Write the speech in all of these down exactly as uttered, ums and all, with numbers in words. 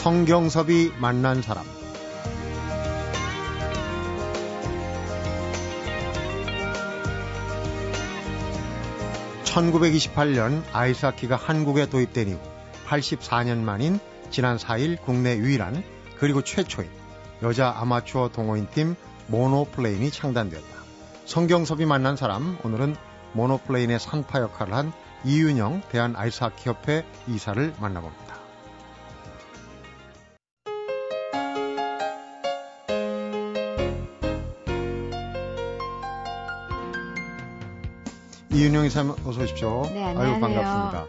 성경섭이 만난 사람. 천구백이십팔 년 아이스하키가 한국에 도입된 이후 팔십사 년 만인 지난 사 일 국내 유일한 그리고 최초인 여자 아마추어 동호인팀 모노플레인이 창단되었다. 성경섭이 만난 사람, 오늘은 모노플레인의 산파 역할을 한 이윤영 대한아이스하키협회 이사를 만나봅니다. 이윤영 이사 어서 오십시오. 네, 안녕하세요. 아유, 반갑습니다.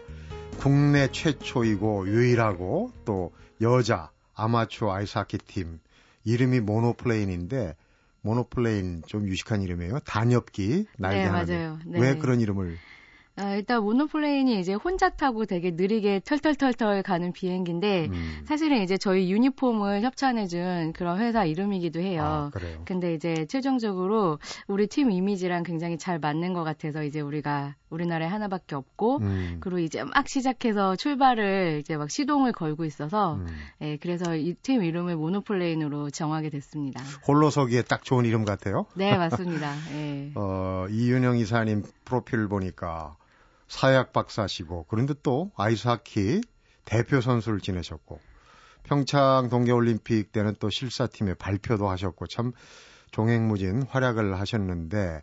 국내 최초이고 유일하고 또 여자 아마추어 아이스하키 팀, 이름이 모노플레인인데 모노플레인 좀 유식한 이름이에요. 단엽기 날개 하나. 네, 맞아요. 네. 왜 그런 이름을? 아, 일단 모노플레인이 이제 혼자 타고 되게 느리게 털털털털 가는 비행기인데 음. 사실은 이제 저희 유니폼을 협찬해준 그런 회사 이름이기도 해요. 아, 그래요? 근데 이제 최종적으로 우리 팀 이미지랑 굉장히 잘 맞는 것 같아서 이제 우리가 우리나라에 하나밖에 없고 음. 그리고 이제 막 시작해서 출발을 이제 막 시동을 걸고 있어서 음. 예, 그래서 이 팀 이름을 모노플레인으로 정하게 됐습니다. 홀로서기에 딱 좋은 이름 같아요? 네, 맞습니다. 예. 어, 이윤영 이사님 프로필 보니까 사약 박사시고, 그런데 또 아이스하키 대표 선수를 지내셨고, 평창 동계올림픽 때는 또 실사팀에 발표도 하셨고, 참 종횡무진 활약을 하셨는데,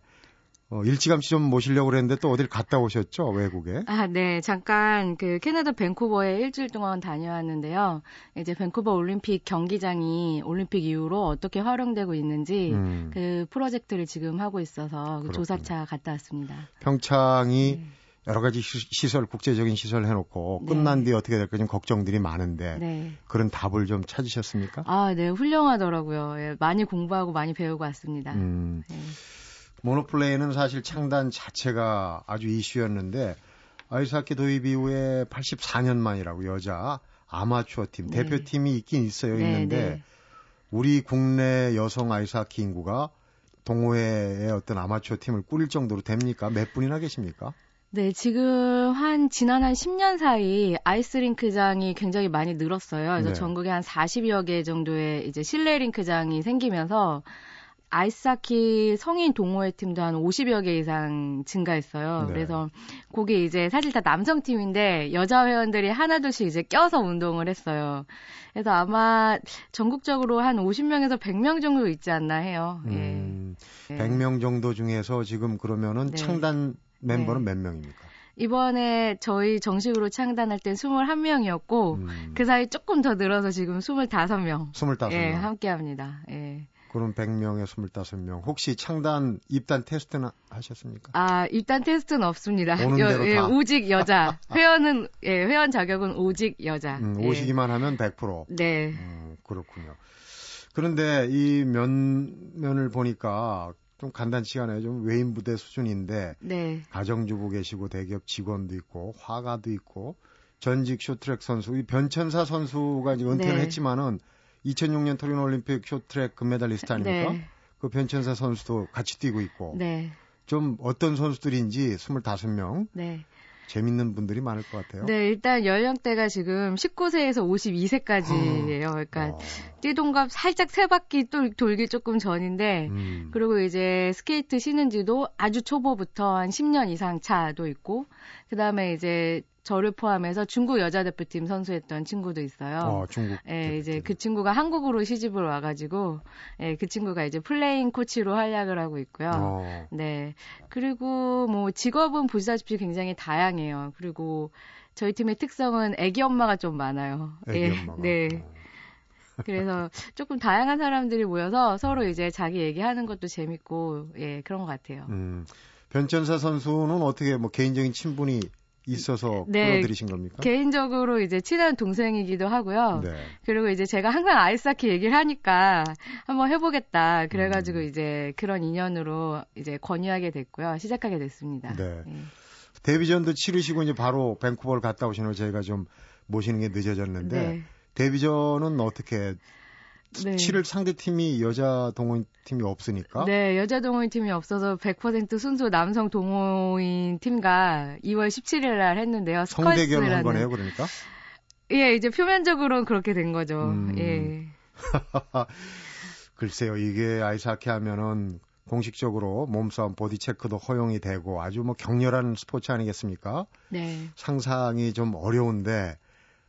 어, 일찌감치 좀 모시려고 그랬는데 또 어딜 갔다 오셨죠, 외국에? 아, 네. 잠깐 그 캐나다 밴쿠버에 일주일 동안 다녀왔는데요. 이제 밴쿠버 올림픽 경기장이 올림픽 이후로 어떻게 활용되고 있는지 음. 그 프로젝트를 지금 하고 있어서 그 조사차 갔다 왔습니다. 평창이 네. 여러 가지 시설, 국제적인 시설 해놓고 끝난 네. 뒤에 어떻게 될까 좀 걱정들이 많은데 네. 그런 답을 좀 찾으셨습니까? 아, 네, 훌륭하더라고요. 예, 많이 공부하고 많이 배우고 왔습니다. 음. 네. 모노플레이는 사실 창단 자체가 아주 이슈였는데 아이스하키 도입 이후에 팔십사 년 만이라고 여자 아마추어 팀, 네. 대표팀이 있긴 있어요. 네, 있는데 네. 우리 국내 여성 아이스하키 인구가 동호회의 어떤 아마추어 팀을 꾸릴 정도로 됩니까? 몇 분이나 계십니까? 네, 지금 한, 지난 한 십 년 사이 아이스링크장이 굉장히 많이 늘었어요. 그래서 네. 전국에 한 사십여 개 정도의 이제 실내링크장이 생기면서 아이스하키 성인 동호회 팀도 한 오십여 개 이상 증가했어요. 네. 그래서 그게 이제 사실 다 남성 팀인데 여자 회원들이 하나둘씩 이제 껴서 운동을 했어요. 그래서 아마 전국적으로 한 오십 명에서 백 명 정도 있지 않나 해요. 음, 예. 백 명 정도 중에서 지금 그러면은 네. 창단 멤버는 네. 몇 명입니까? 이번에 저희 정식으로 창단할 땐 스물한 명이었고 음. 그 사이 조금 더 늘어서 지금 스물다섯 명. 스물다섯 명. 예, 함께합니다. 예. 그럼 백 명에 스물다섯 명. 혹시 창단 입단 테스트는 하셨습니까? 아, 입단 테스트는 없습니다. 오는 여, 대로 예, 다. 오직 여자. 회원은 예, 회원 자격은 오직 여자. 음, 오시기만 예. 하면 백 퍼센트. 네. 음, 그렇군요. 그런데 이 면면을 보니까 좀 간단치간에 좀 외인부대 수준인데 네. 가정주부 계시고 대기업 직원도 있고 화가도 있고 전직 쇼트트랙 선수, 이 변천사 선수가 이제 은퇴를 네. 했지만은 이천육 년 토리노 올림픽 쇼트트랙 금메달리스트 아닙니까? 네. 그 변천사 선수도 같이 뛰고 있고 네. 좀 어떤 선수들인지 스물다섯 명. 네. 재밌는 분들이 많을 것 같아요. 네, 일단 연령대가 지금 십구 세에서 오십이 세까지예요. 그러니까 어. 띠동갑 살짝 세 바퀴 돌기 조금 전인데 음. 그리고 이제 스케이트 쉬는 지도 아주 초보부터 한 십 년 이상 차도 있고 그다음에 이제 저를 포함해서 중국 여자대표팀 선수했던 친구도 있어요. 어, 중국. 예, 이제 그 친구가 한국으로 시집을 와가지고, 예, 그 친구가 이제 플레잉 코치로 활약을 하고 있고요. 어. 네. 그리고 뭐 직업은 보시다시피 굉장히 다양해요. 그리고 저희 팀의 특성은 애기 엄마가 좀 많아요. 애기 예, 엄마가. 네. 그래서 조금 다양한 사람들이 모여서 서로 이제 자기 얘기하는 것도 재밌고, 예, 그런 것 같아요. 음. 변천사 선수는 어떻게 뭐 개인적인 친분이 있어서 불러드리신 네, 겁니까? 개인적으로 이제 친한 동생이기도 하고요. 네. 그리고 이제 제가 항상 아이스하키 얘기를 하니까 한번 해보겠다. 그래가지고 음. 이제 그런 인연으로 이제 권유하게 됐고요. 시작하게 됐습니다. 네. 네. 데뷔전도 치르시고 이제 바로 밴쿠버를 갔다 오시는 걸 저희가 좀 모시는 게 늦어졌는데 네. 데뷔전은 어떻게? 네. 칠월 상대 팀이 여자 동호인 팀이 없으니까. 네, 여자 동호인 팀이 없어서 백 퍼센트 순수 남성 동호인 팀과 이월 십칠 일 날 했는데요. 스컬스라는. 성대결 한 거네요, 그러니까. 예, 이제 표면적으로는 그렇게 된 거죠. 음. 예. 글쎄요, 이게 아이스하키 하면은 공식적으로 몸싸움, 보디체크도 허용이 되고 아주 뭐 격렬한 스포츠 아니겠습니까? 네. 상상이 좀 어려운데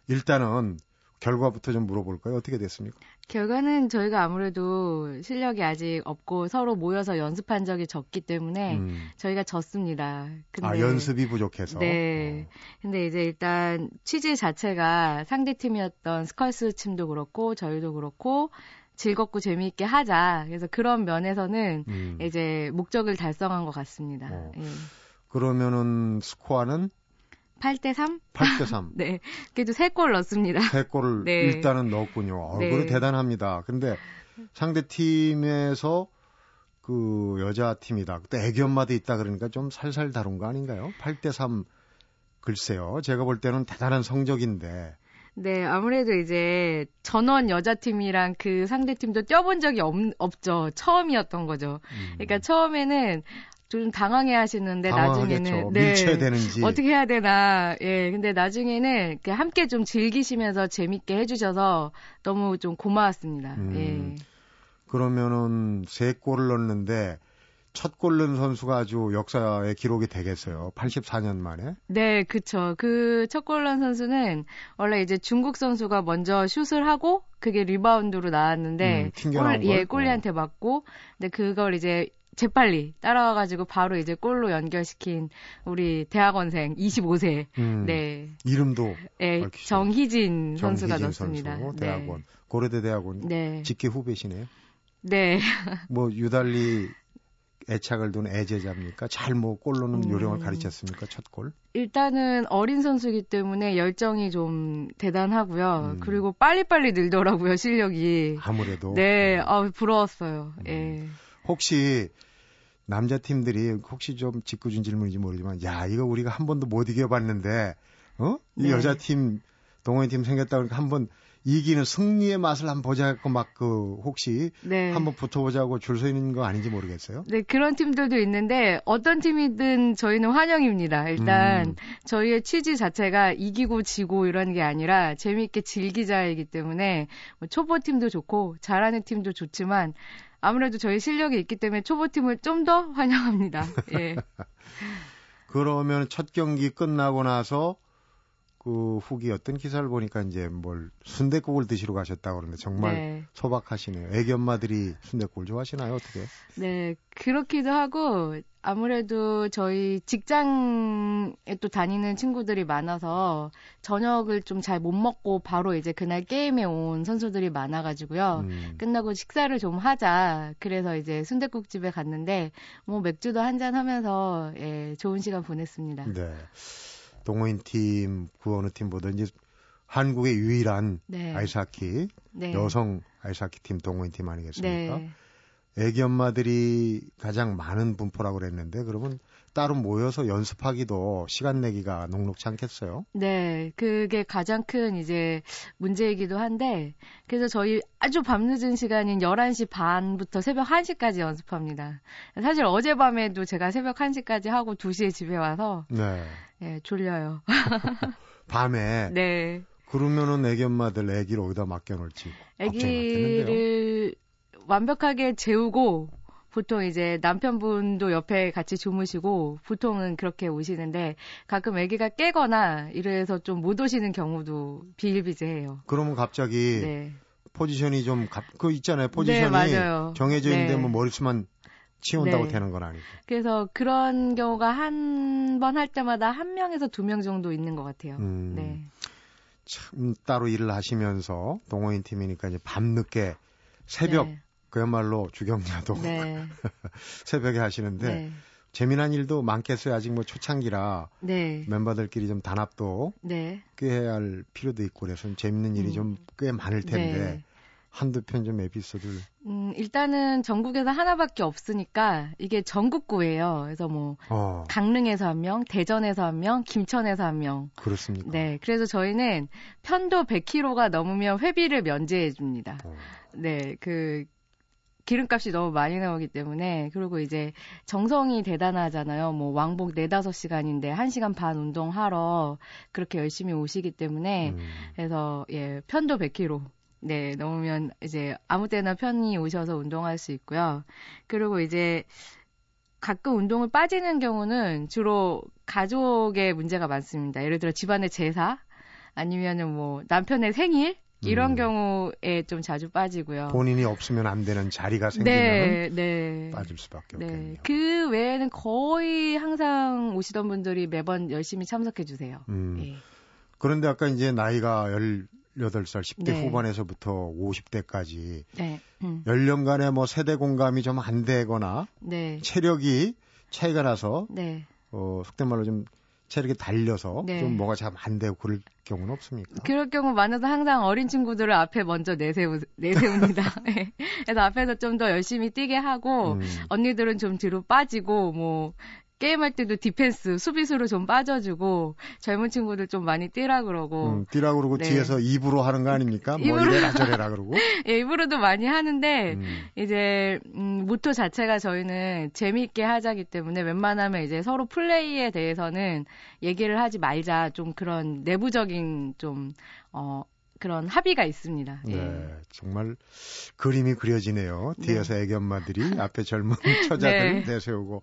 일단은 결과부터 좀 물어볼까요? 어떻게 됐습니까? 결과는 저희가 아무래도 실력이 아직 없고 서로 모여서 연습한 적이 적기 때문에 음. 저희가 졌습니다. 근데, 아, 연습이 부족해서? 네. 어. 근데 이제 일단 취지 자체가 상대팀이었던 스컬스 팀도 그렇고 저희도 그렇고 즐겁고 재미있게 하자. 그래서 그런 면에서는 음. 이제 목적을 달성한 것 같습니다. 어. 예. 그러면은 스코어는? 팔 대 삼? 팔 대 삼. 네. 그래도 세 골 넣었습니다. 세 골을 네. 일단은 넣었군요. 네. 얼굴이 대단합니다. 근데 상대팀에서 그 여자팀이다. 그때 애기 엄마도 있다 그러니까 좀 살살 다룬 거 아닌가요? 팔 대 삼. 글쎄요. 제가 볼 때는 대단한 성적인데. 네, 아무래도 이제 전원 여자팀이랑 그 상대팀도 뛰어본 적이 없, 없죠. 처음이었던 거죠. 음. 그러니까 처음에는 좀 당황해 하시는데 당황하겠죠. 나중에는 네, 밀쳐되는지 어떻게 해야 되나. 예, 근데 나중에는 함께 좀 즐기시면서 재밌게 해주셔서 너무 좀 고마웠습니다. 음, 예. 그러면은 세 골을 넣었는데 첫 골 넣은 선수가 아주 역사의 기록이 되겠어요. 팔십사 년 만에. 네, 그렇죠. 그 첫 골 넣은 선수는 원래 이제 중국 선수가 먼저 슛을 하고 그게 리바운드로 나왔는데 음, 골, 예, 골리한테 맞고 근데 그걸 이제 재빨리 따라와가지고 바로 이제 골로 연결시킨 우리 대학원생 이십오 세. 음, 네. 이름도. 네. 정희진 선수가 넣었습니다. 선수, 대학원. 네. 고려대 대학원. 네. 직계 후배시네요. 네. 뭐 유달리 애착을 둔 애제자입니까? 잘 뭐 골로는 요령을 음. 가르쳤습니까? 첫 골? 일단은 어린 선수이기 때문에 열정이 좀 대단하고요. 음. 그리고 빨리빨리 늘더라고요, 실력이. 아무래도. 네. 음. 아, 부러웠어요. 음. 예. 혹시 남자 팀들이 혹시 좀 짓궂은 질문인지 모르지만 야 이거 우리가 한 번도 못 이겨봤는데 어? 이 네. 여자 팀 동호인 팀 생겼다 그러니까 한번 이기는 승리의 맛을 한번 보자고 막 그 혹시 네. 한번 붙어보자고 줄 서 있는 거 아닌지 모르겠어요. 네 그런 팀들도 있는데 어떤 팀이든 저희는 환영입니다. 일단 음. 저희의 취지 자체가 이기고 지고 이런 게 아니라 재미있게 즐기자이기 때문에 뭐 초보 팀도 좋고 잘하는 팀도 좋지만. 아무래도 저희 실력이 있기 때문에 초보팀을 좀 더 환영합니다. 예. 그러면 첫 경기 끝나고 나서 그 후기 어떤 기사를 보니까 이제 뭘 순댓국을 드시러 가셨다고 그러는데 정말 네. 소박하시네요. 애기 엄마들이 순댓국을 좋아하시나요? 어떻게? 네, 그렇기도 하고 아무래도 저희 직장에 또 다니는 친구들이 많아서 저녁을 좀 잘 못 먹고 바로 이제 그날 게임에 온 선수들이 많아가지고요. 음. 끝나고 식사를 좀 하자. 그래서 이제 순댓국집에 갔는데 뭐 맥주도 한잔 하면서 예, 좋은 시간 보냈습니다. 네. 동호인 팀, 그 어느 팀보다 이제 한국의 유일한 네. 아이스하키, 네. 여성 아이스하키 팀, 동호인 팀 아니겠습니까? 네. 애기 엄마들이 가장 많은 분포라고 그랬는데 그러면 따로 모여서 연습하기도 시간 내기가 녹록지 않겠어요? 네, 그게 가장 큰 이제 문제이기도 한데 그래서 저희 아주 밤늦은 시간인 열한 시 반부터 새벽 한 시까지 연습합니다. 사실 어젯밤에도 제가 새벽 한 시까지 하고 두 시에 집에 와서 네, 네 졸려요. 밤에? 네. 그러면은 애기 엄마들 애기를 어디다 맡겨놓을지 애기를 걱정이 완벽하게 재우고 보통 이제 남편분도 옆에 같이 주무시고 보통은 그렇게 오시는데 가끔 아기가 깨거나 이래서 좀 못 오시는 경우도 비일비재해요. 그러면 갑자기 네. 포지션이 좀 그 있잖아요. 포지션이 네, 정해져 있는데 네. 뭐 머릿수만 치운다고 네. 되는 건 아니고. 그래서 그런 경우가 한 번 할 때마다 한 명에서 두 명 정도 있는 것 같아요. 음, 네. 참 따로 일을 하시면서 동호인 팀이니까 이제 밤늦게 새벽 네. 그야말로 주경야도 네. 새벽에 하시는데 네. 재미난 일도 많겠어요. 아직 뭐 초창기라 네. 멤버들끼리 좀 단합도 네. 꾀해야 할 필요도 있고 그래서 재밌는 일이 음. 좀 꽤 많을 텐데 네. 한두 편 좀 에피소드를. 음, 일단은 전국에서 하나밖에 없으니까 이게 전국구예요. 그래서 뭐 어. 강릉에서 한 명, 대전에서 한 명, 김천에서 한 명. 그렇습니까? 네, 그래서 저희는 편도 백 킬로미터가 넘으면 회비를 면제해 줍니다. 어. 네, 그 기름값이 너무 많이 나오기 때문에. 그리고 이제 정성이 대단하잖아요. 뭐 왕복 네다섯 시간인데 한 시간 반 운동하러 그렇게 열심히 오시기 때문에. 음. 그래서 예, 편도 백 킬로미터 네, 넘으면 이제 아무 때나 편히 오셔서 운동할 수 있고요. 그리고 이제 가끔 운동을 빠지는 경우는 주로 가족의 문제가 많습니다. 예를 들어 집안의 제사 아니면은 뭐 남편의 생일 이런 음. 경우에 좀 자주 빠지고요. 본인이 없으면 안 되는 자리가 생기면 네, 네. 빠질 수밖에 네. 없겠네요. 그 외에는 거의 항상 오시던 분들이 매번 열심히 참석해 주세요. 음. 네. 그런데 아까 이제 나이가 열여덟 살, 십 대 네. 후반에서부터 오십 대까지 네. 음. 연령간에 뭐 세대 공감이 좀 안 되거나 네. 체력이 차이가 나서 네. 어, 속된 말로 좀 체력이 달려서 네. 좀 뭐가 잘 안 되고 그럴 경우는 없습니까? 그럴 경우 많아서 항상 어린 친구들을 앞에 먼저 내세우, 내세웁니다. 네. 그래서 앞에서 좀 더 열심히 뛰게 하고 음. 언니들은 좀 뒤로 빠지고 뭐 게임할 때도 디펜스, 수비수로 좀 빠져주고 젊은 친구들 좀 많이 뛰라 그러고 음, 뛰라 그러고 네. 뒤에서 입으로 하는 거 아닙니까? 입으로... 뭐 이래라 저래라 그러고 예, 입으로도 많이 하는데 음. 이제 음, 모토 자체가 저희는 재미있게 하자기 때문에 웬만하면 이제 서로 플레이에 대해서는 얘기를 하지 말자 좀 그런 내부적인 좀 어, 그런 합의가 있습니다. 예. 네, 정말 그림이 그려지네요. 뒤에서 애기 엄마들이 앞에 젊은 처자들 네. 내세우고.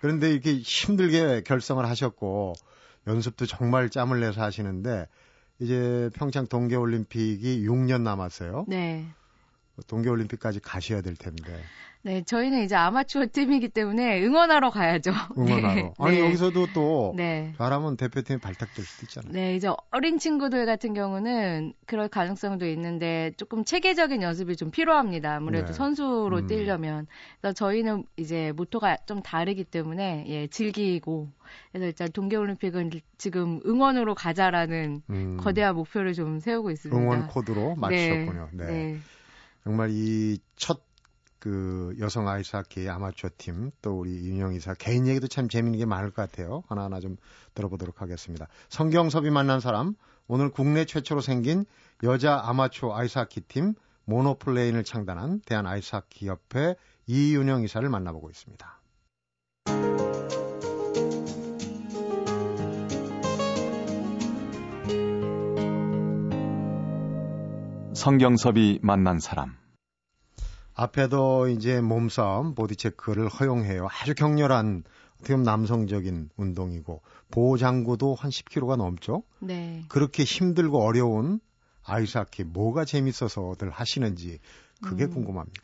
그런데 이렇게 힘들게 결성을 하셨고 연습도 정말 짬을 내서 하시는데 이제 평창 동계올림픽이 육 년 남았어요. 네. 동계올림픽까지 가셔야 될 텐데. 네, 저희는 이제 아마추어 팀이기 때문에 응원하러 가야죠. 응원하러. 네. 아니 네. 여기서도 또 네. 잘하면 대표팀이 발탁될 수도 있잖아요. 네, 이제 어린 친구들 같은 경우는 그럴 가능성도 있는데 조금 체계적인 연습이 좀 필요합니다. 아무래도 네. 선수로 음. 뛰려면. 그래서 저희는 이제 모토가 좀 다르기 때문에 예, 즐기고. 그래서 일단 동계올림픽은 지금 응원으로 가자라는 음. 거대한 목표를 좀 세우고 있습니다. 응원 코드로 맞추셨군요. 네. 네. 네. 정말 이 첫 그 여성 아이스하키 아마추어 팀 또 우리 이윤영 이사 개인 얘기도 참 재미있는 게 많을 것 같아요. 하나하나 좀 들어보도록 하겠습니다. 성경섭이 만난 사람, 오늘 국내 최초로 생긴 여자 아마추어 아이스하키 팀 모노플레인을 창단한 대한아이스하키협회 이윤영 이사를 만나보고 있습니다. 성경섭이 만난 사람. 앞에도 이제 몸싸움, 보디체크를 허용해요. 아주 격렬한 어떻게 보면 남성적인 운동이고 보호장구도 한 십 킬로미터가 넘죠. 네. 그렇게 힘들고 어려운 아이스하키 뭐가 재밌어서들 하시는지 그게 음. 궁금합니다.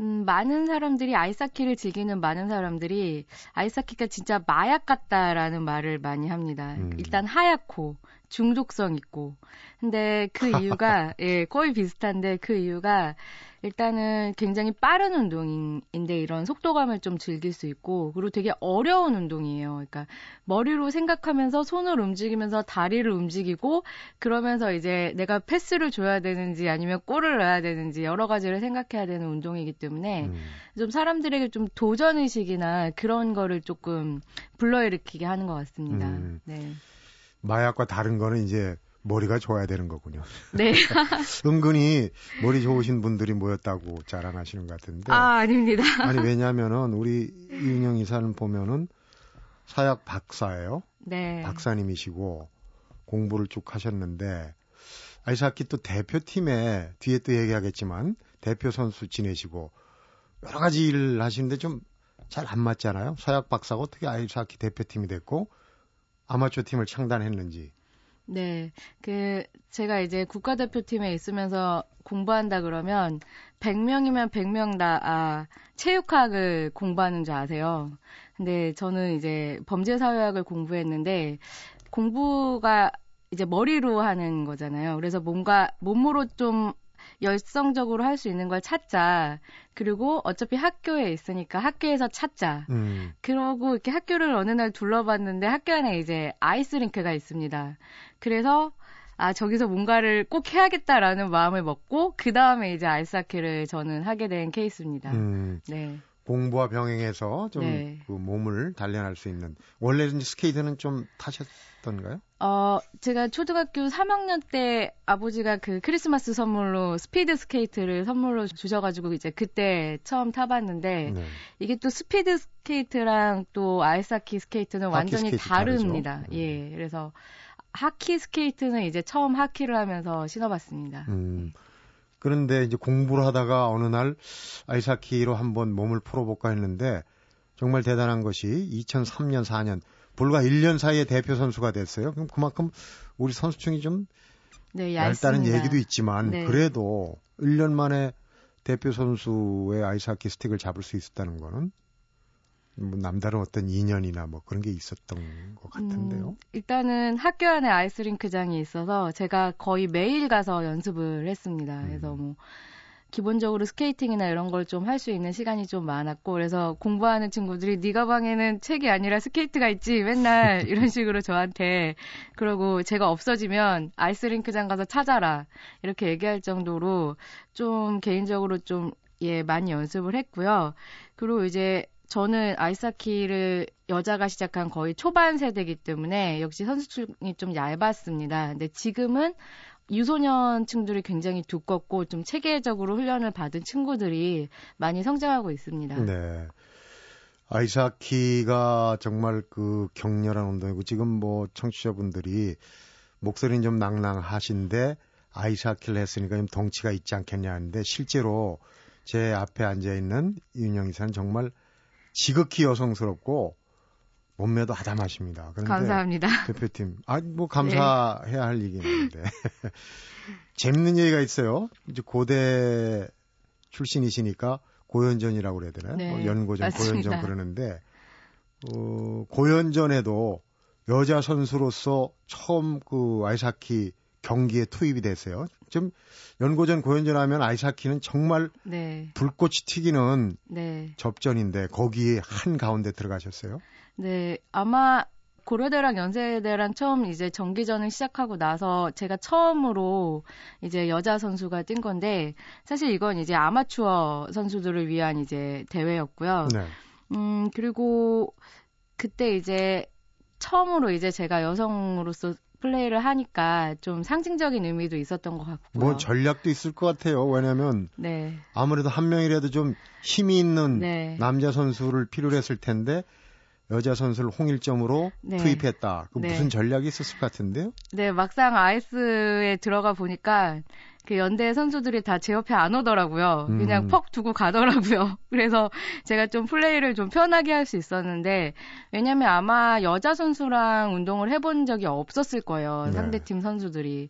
음, 많은 사람들이 아이스하키를 즐기는 많은 사람들이 아이스하키가 진짜 마약 같다라는 말을 많이 합니다. 음. 일단 하얗고 중독성 있고. 근데 그 이유가 예, 거의 비슷한데 그 이유가 일단은 굉장히 빠른 운동인데 이런 속도감을 좀 즐길 수 있고 그리고 되게 어려운 운동이에요. 그러니까 머리로 생각하면서 손을 움직이면서 다리를 움직이고 그러면서 이제 내가 패스를 줘야 되는지 아니면 골을 넣어야 되는지 여러 가지를 생각해야 되는 운동이기 때문에 음. 좀 사람들에게 좀 도전의식이나 그런 거를 조금 불러일으키게 하는 것 같습니다. 음. 네. 마약과 다른 거는 이제 머리가 좋아야 되는 거군요. 네. 은근히 머리 좋으신 분들이 모였다고 자랑하시는 것 같은데. 아, 아닙니다. 아니, 왜냐면은 우리 이윤영 이사는 보면은 사약 박사예요. 네. 박사님이시고 공부를 쭉 하셨는데 아이스하키 또 대표팀에 뒤에 또 얘기하겠지만 대표 선수 지내시고 여러 가지 일을 하시는데 좀 잘 안 맞잖아요. 사약 박사가 어떻게 아이스하키 대표팀이 됐고 아마추어 팀을 창단했는지. 네, 그 제가 이제 국가대표팀에 있으면서 공부한다 그러면 백 명이면 백 명 다 아, 체육학을 공부하는 줄 아세요. 근데 저는 이제 범죄사회학을 공부했는데 공부가 이제 머리로 하는 거잖아요. 그래서 뭔가 몸으로 좀 열성적으로 할 수 있는 걸 찾자. 그리고 어차피 학교에 있으니까 학교에서 찾자. 음. 그러고 이렇게 학교를 어느 날 둘러봤는데 학교 안에 이제 아이스링크가 있습니다. 그래서 아 저기서 뭔가를 꼭 해야겠다라는 마음을 먹고 그 다음에 이제 아이스하키를 저는 하게 된 케이스입니다. 음. 네. 공부와 병행해서 좀 네. 그 몸을 단련할 수 있는. 원래는 스케이트는 좀 타셨던가요? 어, 제가 초등학교 삼 학년 때 아버지가 그 크리스마스 선물로 스피드 스케이트를 선물로 주셔가지고 이제 그때 처음 타봤는데 네. 이게 또 스피드 스케이트랑 또 아이스하키 스케이트는 완전히 스케이트 다릅니다. 다르죠. 예, 그래서 하키 스케이트는 이제 처음 하키를 하면서 신어봤습니다. 음. 그런데 이제 공부를 하다가 어느 날 아이스하키로 한번 몸을 풀어볼까 했는데 정말 대단한 것이 이천삼 년, 사 년 불과 일 년 사이에 대표 선수가 됐어요. 그럼 그만큼 우리 선수층이 좀 네, 얇다는 얘기도 있지만 네. 그래도 일 년 만에 대표 선수의 아이스하키 스틱을 잡을 수 있었다는 거는 뭐 남다른 어떤 인연이나 뭐 그런 게 있었던 것 같은데요. 음, 일단은 학교 안에 아이스링크장이 있어서 제가 거의 매일 가서 연습을 했습니다. 음. 그래서 뭐 기본적으로 스케이팅이나 이런 걸 좀 할 수 있는 시간이 좀 많았고 그래서 공부하는 친구들이 네 가방에는 책이 아니라 스케이트가 있지 맨날 이런 식으로 저한테 그러고 제가 없어지면 아이스링크장 가서 찾아라 이렇게 얘기할 정도로 좀 개인적으로 좀 예 많이 연습을 했고요. 그리고 이제 저는 아이스하키를 여자가 시작한 거의 초반 세대이기 때문에 역시 선수층이 좀 얇았습니다. 근데 지금은 유소년층들이 굉장히 두껍고 좀 체계적으로 훈련을 받은 친구들이 많이 성장하고 있습니다. 네, 아이스하키가 정말 그 격렬한 운동이고 지금 뭐 청취자분들이 목소리는 좀 낭낭하신데 아이스하키를 했으니까 좀 덩치가 있지 않겠냐 하는데 실제로 제 앞에 앉아있는 이윤영 이사는 정말 지극히 여성스럽고 몸매도 아담하십니다. 그런데 감사합니다. 대표팀. 아, 뭐 감사해야 네. 할 얘기인데. 재밌는 얘기가 있어요. 이제 고대 출신이시니까 고연전이라고 그래야 되나요? 네, 뭐 연고전, 맞습니다. 고연전 그러는데 어, 고연전에도 여자 선수로서 처음 그 아이스하키 경기에 투입이 됐어요. 지금 연고전, 고연전 하면 아이스하키는 정말 네. 불꽃이 튀기는 네. 접전인데 거기에 한가운데 들어가셨어요? 네, 아마 고려대랑 연세대랑 처음 이제 정기전을 시작하고 나서 제가 처음으로 이제 여자 선수가 뛴 건데 사실 이건 이제 아마추어 선수들을 위한 이제 대회였고요. 네. 음, 그리고 그때 이제 처음으로 이제 제가 여성으로서 플레이를 하니까 좀 상징적인 의미도 있었던 것 같고요. 뭐 전략도 있을 것 같아요. 왜냐하면 네. 아무래도 한 명이라도 좀 힘이 있는 네. 남자 선수를 필요로 했을 텐데 여자 선수를 홍일점으로 네. 투입했다. 그 네. 무슨 전략이 있었을 것 같은데요? 네, 막상 아이스에 들어가 보니까 그 연대 선수들이 다 제 옆에 안 오더라고요. 그냥 음. 퍽 두고 가더라고요. 그래서 제가 좀 플레이를 좀 편하게 할 수 있었는데 왜냐면 아마 여자 선수랑 운동을 해본 적이 없었을 거예요. 네. 상대팀 선수들이.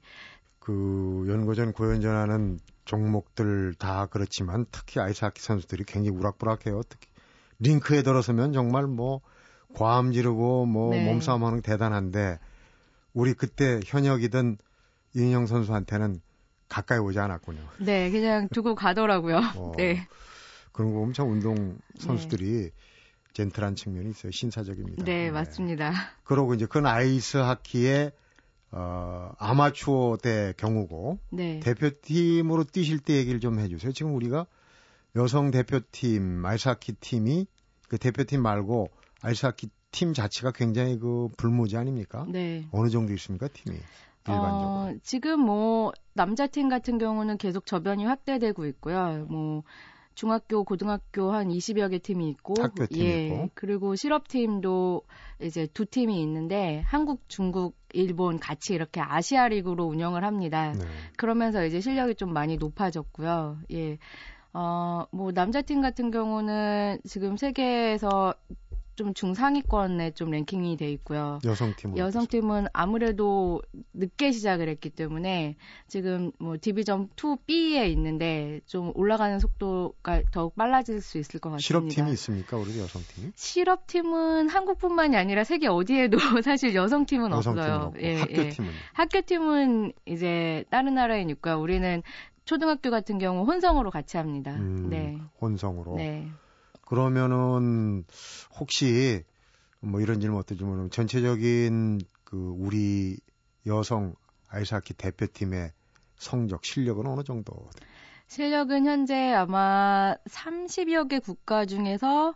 그 연고전, 고연전하는 종목들 다 그렇지만 특히 아이스하키 선수들이 굉장히 우락부락해요. 특히 링크에 들어서면 정말 뭐 과음 지르고 뭐 네. 몸싸움하는 게 대단한데 우리 그때 현역이던 이윤영 선수한테는 가까이 오지 않았군요. 네, 그냥 두고 가더라고요. 어, 네. 그런 거 엄청 운동 선수들이 네. 젠틀한 측면이 있어요. 신사적입니다. 네, 네. 맞습니다. 그러고 이제 그건 아이스 하키의 어, 아마추어 대 경우고 네. 대표팀으로 뛰실 때 얘기를 좀 해주세요. 지금 우리가 여성 대표팀 아이스하키 팀이 그 대표팀 말고 아이스하키 팀 자체가 굉장히 그 불모지 아닙니까? 네. 어느 정도 있습니까 팀이? 어, 지금 뭐 남자팀 같은 경우는 계속 저변이 확대되고 있고요. 뭐 중학교, 고등학교 한 이십여 개 팀이 있고 학교팀 예, 있고. 그리고 실업팀도 이제 두 팀이 있는데 한국, 중국, 일본 같이 이렇게 아시아리그로 운영을 합니다. 네. 그러면서 이제 실력이 좀 많이 높아졌고요. 예. 어, 뭐 남자팀 같은 경우는 지금 세계에서 좀 중상위권에 좀 랭킹이 돼 있고요. 여성팀은? 여성팀은 아무래도 늦게 시작을 했기 때문에 지금 뭐 디비전 투 비에 있는데 좀 올라가는 속도가 더욱 빨라질 수 있을 것 같습니다. 실업팀이 있습니까? 우리 여성팀이? 실업팀은 한국뿐만이 아니라 세계 어디에도 사실 여성팀은, 여성팀은 없어요. 예, 학교팀은? 예. 학교팀은 이제 다른 나라에 있고요. 우리는 초등학교 같은 경우 혼성으로 같이 합니다. 음, 네. 혼성으로? 네. 그러면은 혹시 뭐 이런 질문 어떨지 모르겠는데 전체적인 그 우리 여성 아이스하키 대표팀의 성적 실력은 어느 정도? 실력은 현재 아마 삼십여 개 국가 중에서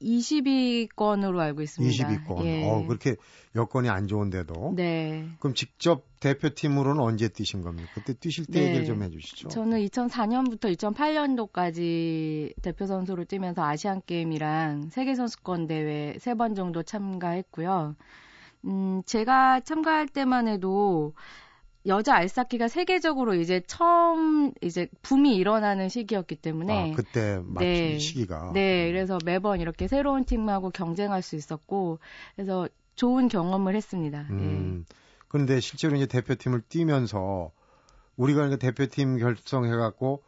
이십 위권으로 알고 있습니다. 이십 위권. 예. 어, 그렇게 여건이 안 좋은데도. 네. 그럼 직접 대표팀으로는 언제 뛰신 겁니까? 그때 뛰실 때 네. 얘기를 좀 해주시죠. 저는 이천사 년부터 이천팔 년도까지 대표 선수로 뛰면서 아시안 게임이랑 세계 선수권 대회 세 번 정도 참가했고요. 음, 제가 참가할 때만 해도 여자 아이스하키가 세계적으로 이제 처음 이제 붐이 일어나는 시기였기 때문에. 아, 그때 맞춘 네, 시기가. 네, 그래서 매번 이렇게 새로운 팀하고 경쟁할 수 있었고, 그래서 좋은 경험을 했습니다. 음, 네. 그런데 실제로 이제 대표팀을 뛰면서 우리가 이제 대표팀 결성해갖고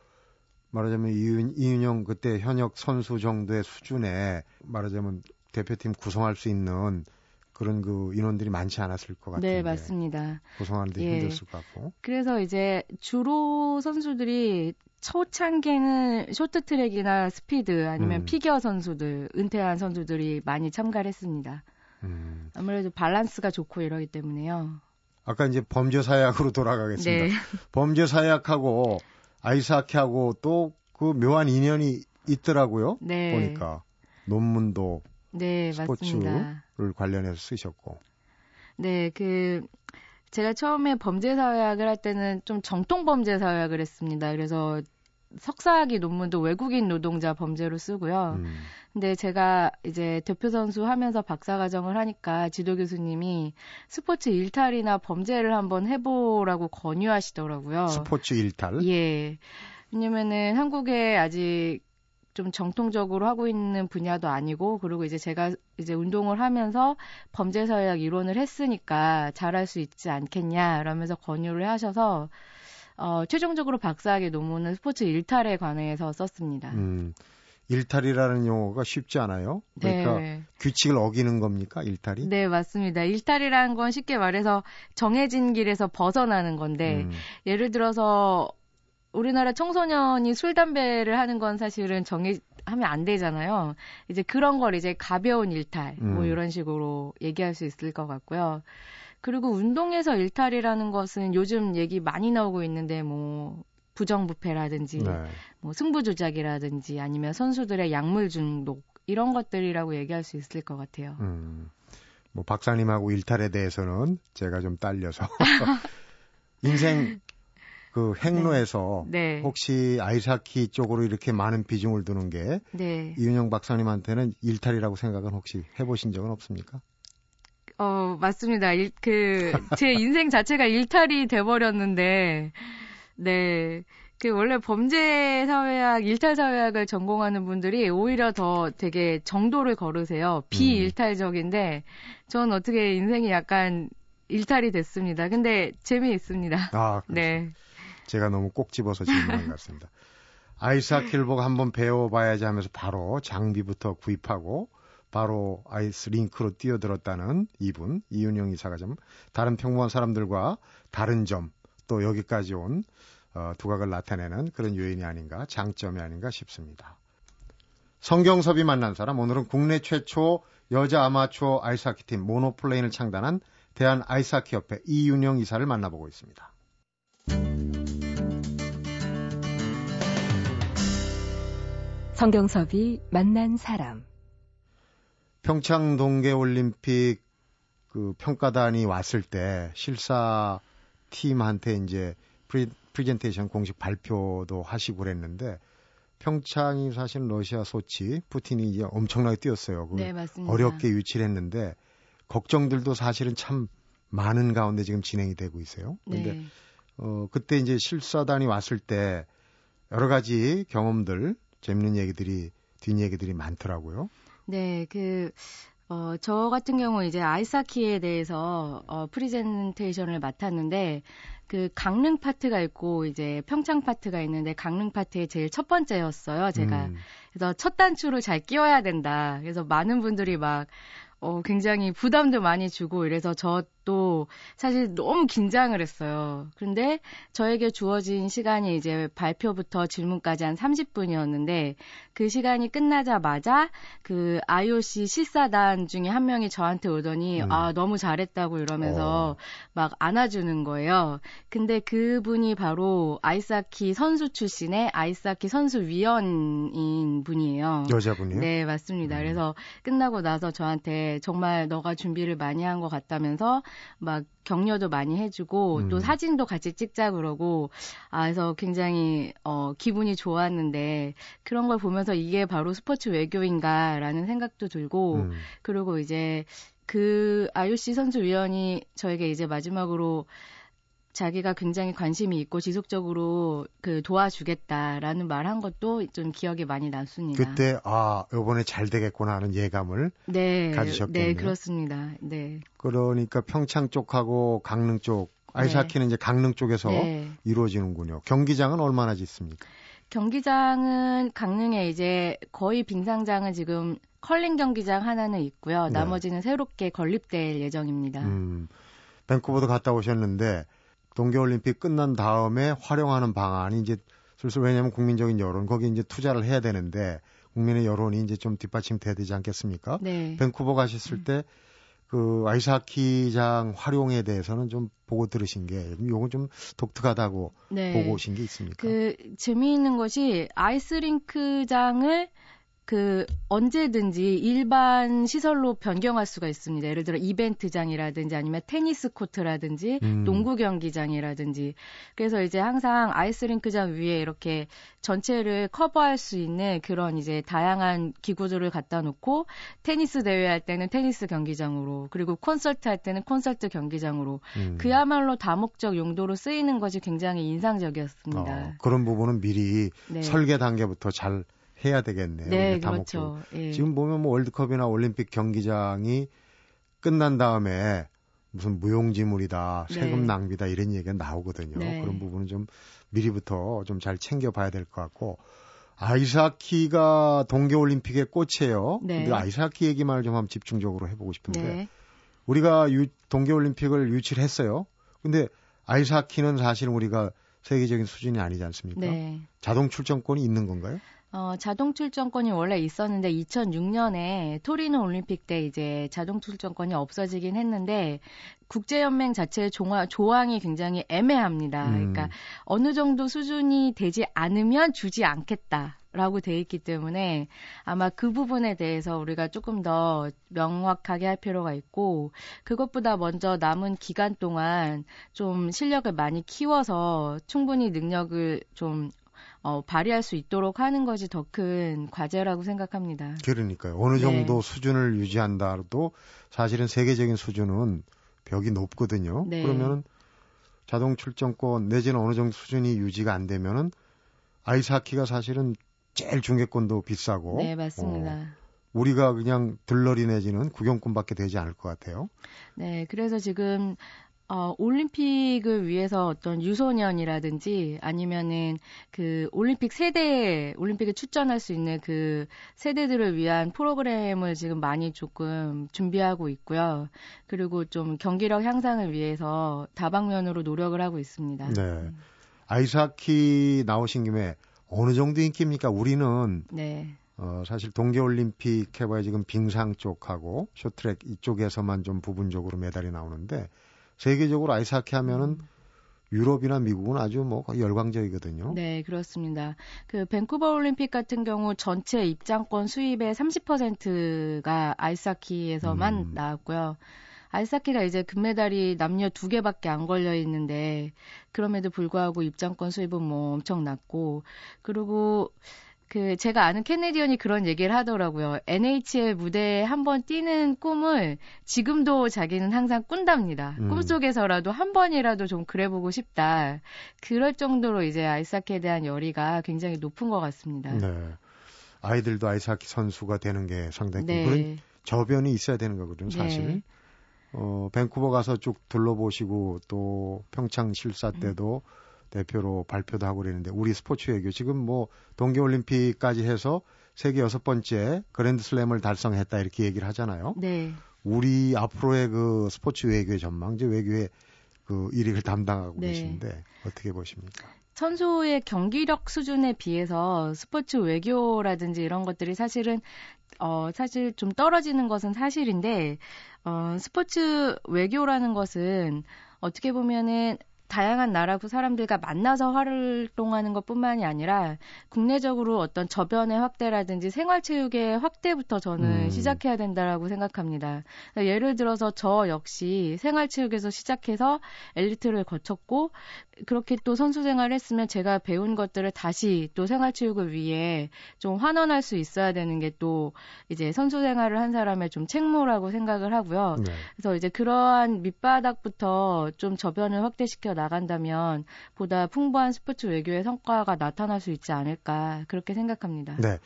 말하자면 이윤, 이윤영 그때 현역 선수 정도의 수준에 말하자면 대표팀 구성할 수 있는 그런 그 인원들이 많지 않았을 것 같은데. 네, 맞습니다. 구성하는 데 예. 힘들었을 것 같고. 그래서 이제 주로 선수들이 초창기에는 쇼트트랙이나 스피드 아니면 음. 피겨 선수들, 은퇴한 선수들이 많이 참가를 했습니다. 음. 아무래도 밸런스가 좋고 이러기 때문에요. 아까 이제 범죄 사약으로 돌아가겠습니다. 네. 범죄 사약하고 아이스하키하고 또 그 묘한 인연이 있더라고요. 네. 보니까 논문도. 네, 맞습니다. 스포츠를 관련해서 쓰셨고. 네, 그 제가 처음에 범죄 사회학을 할 때는 좀 정통 범죄 사회학을 했습니다. 그래서 석사학위 논문도 외국인 노동자 범죄로 쓰고요. 음. 근데 제가 이제 대표 선수 하면서 박사 과정을 하니까 지도 교수님이 스포츠 일탈이나 범죄를 한번 해보라고 권유하시더라고요. 스포츠 일탈? 예. 왜냐면은 한국에 아직 좀 정통적으로 하고 있는 분야도 아니고, 그리고 이제 제가 이제 운동을 하면서 범죄사회학 이론을 했으니까 잘할 수 있지 않겠냐, 라면서 권유를 하셔서, 어, 최종적으로 박사학위 논문은 스포츠 일탈에 관해서 썼습니다. 음, 일탈이라는 용어가 쉽지 않아요? 그러니까 네. 규칙을 어기는 겁니까, 일탈이? 네, 맞습니다. 일탈이라는 건 쉽게 말해서 정해진 길에서 벗어나는 건데, 음. 예를 들어서, 우리나라 청소년이 술, 담배를 하는 건 사실은 정의, 하면 안 되잖아요. 이제 그런 걸 이제 가벼운 일탈, 음. 뭐 이런 식으로 얘기할 수 있을 것 같고요. 그리고 운동에서 일탈이라는 것은 요즘 얘기 많이 나오고 있는데, 뭐, 부정부패라든지, 네. 뭐, 승부조작이라든지, 아니면 선수들의 약물 중독, 이런 것들이라고 얘기할 수 있을 것 같아요. 음. 뭐, 박사님하고 일탈에 대해서는 제가 좀 딸려서. 인생, 그 행로에서 네. 네. 혹시 아이스하키 쪽으로 이렇게 많은 비중을 두는 게 네. 이윤영 박사님한테는 일탈이라고 생각은 혹시 해보신 적은 없습니까? 어 맞습니다. 일, 그 제 인생 자체가 일탈이 돼버렸는데 네. 그 원래 범죄 사회학, 일탈 사회학을 전공하는 분들이 오히려 더 되게 정도를 걸으세요. 비일탈적인데 전 어떻게 인생이 약간 일탈이 됐습니다. 근데 재미있습니다. 아, 네. 제가 너무 꼭 집어서 질문한 것 같습니다. 아이스하키를 보고 한번 배워봐야지 하면서 바로 장비부터 구입하고 바로 아이스링크로 뛰어들었다는 이분, 이윤영 이사가 좀 다른 평범한 사람들과 다른 점, 또 여기까지 온 어, 두각을 나타내는 그런 요인이 아닌가, 장점이 아닌가 싶습니다. 성경섭이 만난 사람, 오늘은 국내 최초 여자 아마추어 아이스하키팀 모노플레인을 창단한 대한아이스하키협회 이윤영 이사를 만나보고 있습니다. 성경섭이 만난 사람. 평창 동계올림픽 그 평가단이 왔을 때 실사 팀한테 이제 프리, 프리젠테이션 공식 발표도 하시고 그랬는데 평창이 사실 러시아 소치 푸틴이 이제 엄청나게 뛰었어요. 네, 맞습니다. 어렵게 유치를 했는데 걱정들도 사실은 참 많은 가운데 지금 진행이 되고 있어요. 그런데 네. 어, 그때 이제 실사단이 왔을 때 여러 가지 경험들 재밌는 얘기들이, 뒷얘기들이 많더라고요. 네, 그, 어, 저 같은 경우 이제 아이스하키에 대해서, 어, 프리젠테이션을 맡았는데, 그 강릉 파트가 있고, 이제 평창 파트가 있는데, 강릉 파트의 제일 첫 번째였어요, 제가. 음. 그래서 첫 단추를 잘 끼워야 된다. 그래서 많은 분들이 막, 어, 굉장히 부담도 많이 주고, 이래서 저 것도 사실 너무 긴장을 했어요. 그런데 저에게 주어진 시간이 이제 발표부터 질문까지 한 삼십 분이었는데 그 시간이 끝나자마자 그 아이오씨 실사단 중에 한 명이 저한테 오더니 음. 아 너무 잘했다고 이러면서 어. 막 안아주는 거예요. 근데 그분이 바로 아이스하키 선수 출신의 아이스하키 선수위원인 분이에요. 여자분이요? 네, 맞습니다. 음. 그래서 끝나고 나서 저한테 정말 너가 준비를 많이 한 것 같다면서 막 격려도 많이 해주고 음. 또 사진도 같이 찍자 그러고 아, 그래서 굉장히 어, 기분이 좋았는데 그런 걸 보면서 이게 바로 스포츠 외교인가라는 생각도 들고 음. 그리고 이제 그 아이오씨 선수위원이 저에게 이제 마지막으로 자기가 굉장히 관심이 있고 지속적으로 그 도와주겠다라는 말 한 것도 좀 기억에 많이 남습니다. 그때 아 이번에 잘 되겠구나 하는 예감을 네, 가지셨겠네요. 네, 그렇습니다. 네. 그러니까 평창 쪽하고 강릉 쪽 아이스하키는 네. 이제 강릉 쪽에서 네. 이루어지는군요. 경기장은 얼마나 짓습니까? 경기장은 강릉에 이제 거의 빙상장은 지금 컬링 경기장 하나는 있고요. 나머지는 네. 새롭게 건립될 예정입니다. 음, 밴쿠버도 갔다 오셨는데. 동계올림픽 끝난 다음에 활용하는 방안이 이제 슬슬 왜냐하면 국민적인 여론 거기 이제 투자를 해야 되는데 국민의 여론이 이제 좀 뒷받침돼야 되지 않겠습니까? 네. 밴쿠버 가셨을 때 그 아이스하키장 활용에 대해서는 좀 보고 들으신 게 요건 좀 독특하다고 네. 보고 오신 게 있습니까? 그 재미있는 것이 아이스링크장을 그 언제든지 일반 시설로 변경할 수가 있습니다. 예를 들어 이벤트장이라든지 아니면 테니스 코트라든지 음. 농구 경기장이라든지 그래서 이제 항상 아이스링크장 위에 이렇게 전체를 커버할 수 있는 그런 이제 다양한 기구들을 갖다 놓고 테니스 대회 할 때는 테니스 경기장으로 그리고 콘서트 할 때는 콘서트 경기장으로 음. 그야말로 다목적 용도로 쓰이는 것이 굉장히 인상적이었습니다. 어, 그런 부분은 미리 네. 설계 단계부터 잘 해야 되겠네요. 네, 그렇죠. 예. 지금 보면 뭐 월드컵이나 올림픽 경기장이 끝난 다음에 무슨 무용지물이다, 네. 세금 낭비다 이런 얘기가 나오거든요. 네. 그런 부분은 좀 미리부터 좀 잘 챙겨봐야 될 것 같고 아이스하키가 동계올림픽의 꽃이에요. 네. 근데 아이스하키 얘기만을 좀 한번 집중적으로 해보고 싶은데 네. 우리가 유, 동계올림픽을 유치했어요. 근데 아이스하키는 사실 우리가 세계적인 수준이 아니지 않습니까? 네. 자동 출전권이 있는 건가요? 어, 자동 출전권이 원래 있었는데 이천육 년에 토리노 올림픽 때 이제 자동 출전권이 없어지긴 했는데 국제연맹 자체의 종아, 조항이 굉장히 애매합니다. 음. 그러니까 어느 정도 수준이 되지 않으면 주지 않겠다. 라고 돼 있기 때문에 아마 그 부분에 대해서 우리가 조금 더 명확하게 할 필요가 있고 그것보다 먼저 남은 기간 동안 좀 실력을 많이 키워서 충분히 능력을 좀 어, 발휘할 수 있도록 하는 것이 더 큰 과제라고 생각합니다. 그러니까요. 어느 정도 네. 수준을 유지한다 해도 사실은 세계적인 수준은 벽이 높거든요. 네. 그러면 자동 출전권 내지는 어느 정도 수준이 유지가 안 되면은 아이스하키가 사실은 제일 중계권도 비싸고 네, 맞습니다. 어, 우리가 그냥 들러리 내지는 구경꾼밖에 되지 않을 것 같아요. 네, 그래서 지금 어, 올림픽을 위해서 어떤 유소년이라든지 아니면은 그 올림픽 세대, 올림픽에 출전할 수 있는 그 세대들을 위한 프로그램을 지금 많이 조금 준비하고 있고요. 그리고 좀 경기력 향상을 위해서 다방면으로 노력을 하고 있습니다. 네. 아이스하키 나오신 김에 어느 정도 인기입니까? 우리는 네. 어, 사실 동계올림픽 해봐야 지금 빙상 쪽하고 쇼트트랙 이쪽에서만 좀 부분적으로 메달이 나오는데 세계적으로 아이스하키 하면은 유럽이나 미국은 아주 뭐 열광적이거든요. 네, 그렇습니다. 그 밴쿠버 올림픽 같은 경우 전체 입장권 수입의 삼십 퍼센트가 아이스하키에서만 음. 나왔고요. 아이스하키가 이제 금메달이 남녀 두 개밖에 안 걸려 있는데 그럼에도 불구하고 입장권 수입은 뭐 엄청 낮고 그리고 그 제가 아는 캐네디언이 그런 얘기를 하더라고요. 엔에이치엘 무대에 한번 뛰는 꿈을 지금도 자기는 항상 꾼답니다. 음. 꿈속에서라도 한 번이라도 좀 그래보고 싶다. 그럴 정도로 이제 아이스하키에 대한 열의가 굉장히 높은 것 같습니다. 네, 아이들도 아이스하키 선수가 되는 게 상당히 네. 그런 저변이 있어야 되는 거거든요. 사실. 네. 어, 밴쿠버 가서 쭉 둘러보시고 또 평창 실사 때도 음. 대표로 발표도 하고 그랬는데 우리 스포츠 외교 지금 뭐 동계올림픽까지 해서 세계 여섯 번째 그랜드슬램을 달성했다 이렇게 얘기를 하잖아요. 네. 우리 앞으로의 그 스포츠 외교의 전망, 외교의 그 일익을 담당하고 네. 계신데 어떻게 보십니까? 선수의 경기력 수준에 비해서 스포츠 외교라든지 이런 것들이 사실은 어 사실 좀 떨어지는 것은 사실인데 어 스포츠 외교라는 것은 어떻게 보면은 다양한 나라고 사람들과 만나서 활동하는 것뿐만이 아니라 국내적으로 어떤 저변의 확대라든지 생활체육의 확대부터 저는 음. 시작해야 된다라고 생각합니다. 예를 들어서 저 역시 생활체육에서 시작해서 엘리트를 거쳤고 그렇게 또 선수 생활을 했으면 제가 배운 것들을 다시 또 생활체육을 위해 좀 환원할 수 있어야 되는 게 또 이제 선수 생활을 한 사람의 좀 책무라고 생각을 하고요. 네. 그래서 이제 그러한 밑바닥부터 좀 저변을 확대시켜 나간다면 보다 풍부한 스포츠 외교의 성과가 나타날 수 있지 않을까 그렇게 생각합니다. 네,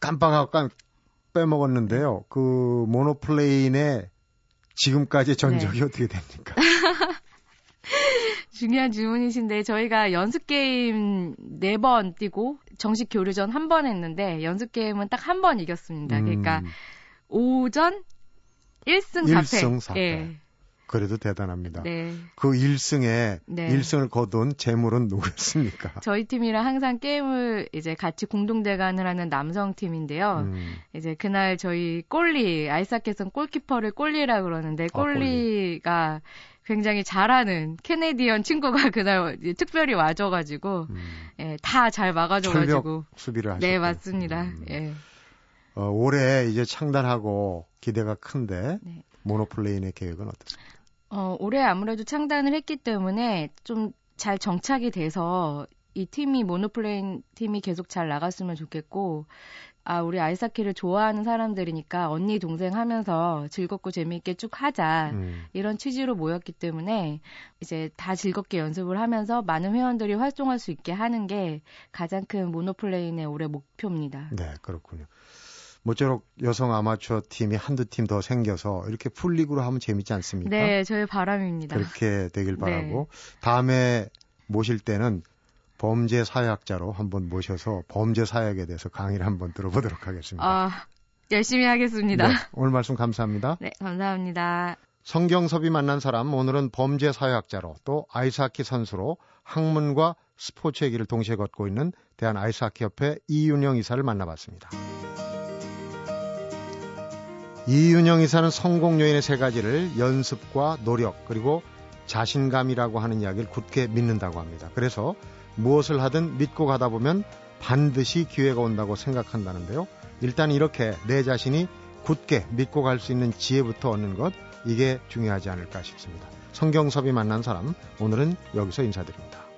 깜빡하고 깜 빼먹었는데요. 그 모노플레인의 지금까지 전적이 네. 어떻게 됩니까? 중요한 질문이신데 저희가 연습게임 네 번 뛰고 정식 교류전 한 번 했는데 연습게임은 딱 한 번 이겼습니다. 음. 그러니까 오전 일 승 사 패. 예. 그래도 대단합니다. 네. 그 일 승에 네. 일 승을 거둔 재물은 누구였습니까? 저희 팀이랑 항상 게임을 이제 같이 공동대관을 하는 남성팀인데요. 음. 이제 그날 저희 골리, 아이스하키에서는 골키퍼를 골리라고 그러는데 골리가 아, 골리. 굉장히 잘하는 캐네디언 친구가 그날 특별히 와줘가지고 음. 예, 다 잘 막아줘가지고 수비를 하셨죠. 네 맞습니다. 음. 예. 어, 올해 이제 창단하고 기대가 큰데 네. 모노플레인의 계획은 어떻습니까? 어, 올해 아무래도 창단을 했기 때문에 좀 잘 정착이 돼서 이 팀이 모노플레인 팀이 계속 잘 나갔으면 좋겠고. 아, 우리 아이스하키를 좋아하는 사람들이니까 언니, 동생 하면서 즐겁고 재미있게 쭉 하자. 음. 이런 취지로 모였기 때문에 이제 다 즐겁게 연습을 하면서 많은 회원들이 활동할 수 있게 하는 게 가장 큰 모노플레인의 올해 목표입니다. 네, 그렇군요. 모쪼록 여성 아마추어 팀이 한두 팀 더 생겨서 이렇게 풀리그로 하면 재밌지 않습니까? 네, 저의 바람입니다. 그렇게 되길 바라고. 네. 다음에 모실 때는 범죄 사회학자로 한번 모셔서 범죄 사회학에 대해서 강의를 한번 들어보도록 하겠습니다. 아, 열심히 하겠습니다. 네, 오늘 말씀 감사합니다. 네, 감사합니다. 성경섭이 만난 사람, 오늘은 범죄 사회학자로 또 아이스하키 선수로 학문과 스포츠의 길을 동시에 걷고 있는 대한아이스하키협회 이윤영 이사를 만나봤습니다. 이윤영 이사는 성공 요인의 세 가지를 연습과 노력 그리고 자신감이라고 하는 이야기를 굳게 믿는다고 합니다. 그래서 무엇을 하든 믿고 가다 보면 반드시 기회가 온다고 생각한다는데요. 일단 이렇게 내 자신이 굳게 믿고 갈 수 있는 지혜부터 얻는 것, 이게 중요하지 않을까 싶습니다. 성경섭이 만난 사람, 오늘은 여기서 인사드립니다.